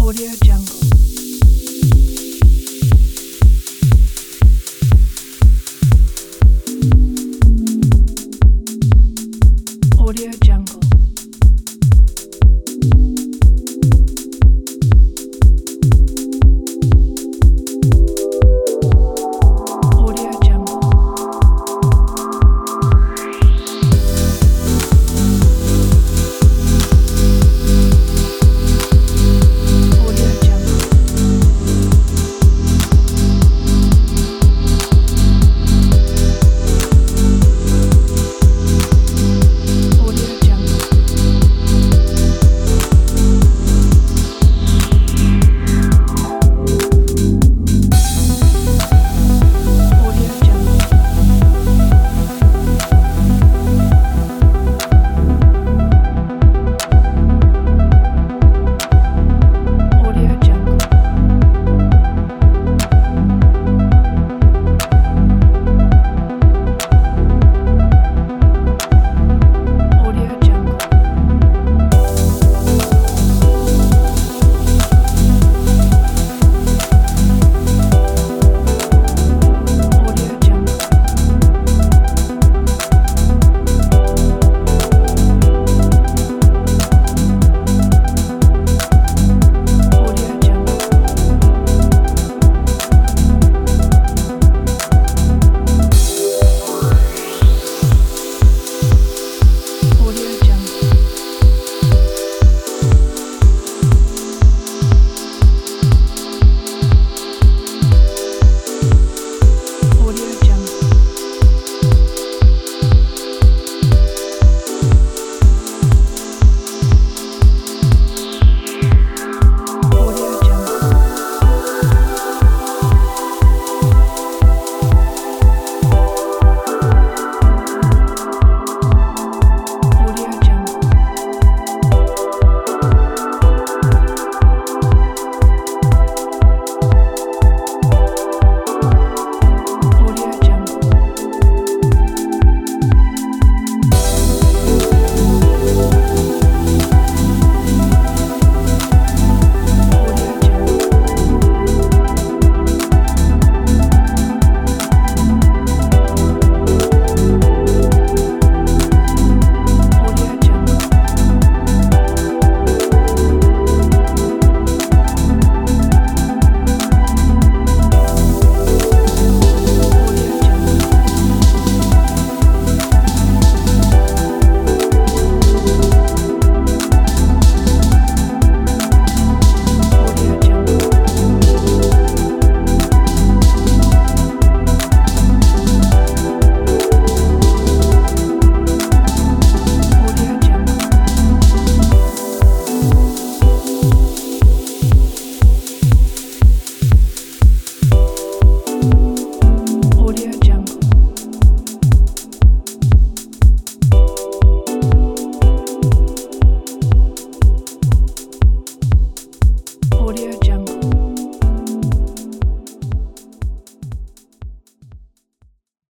Audiojungle.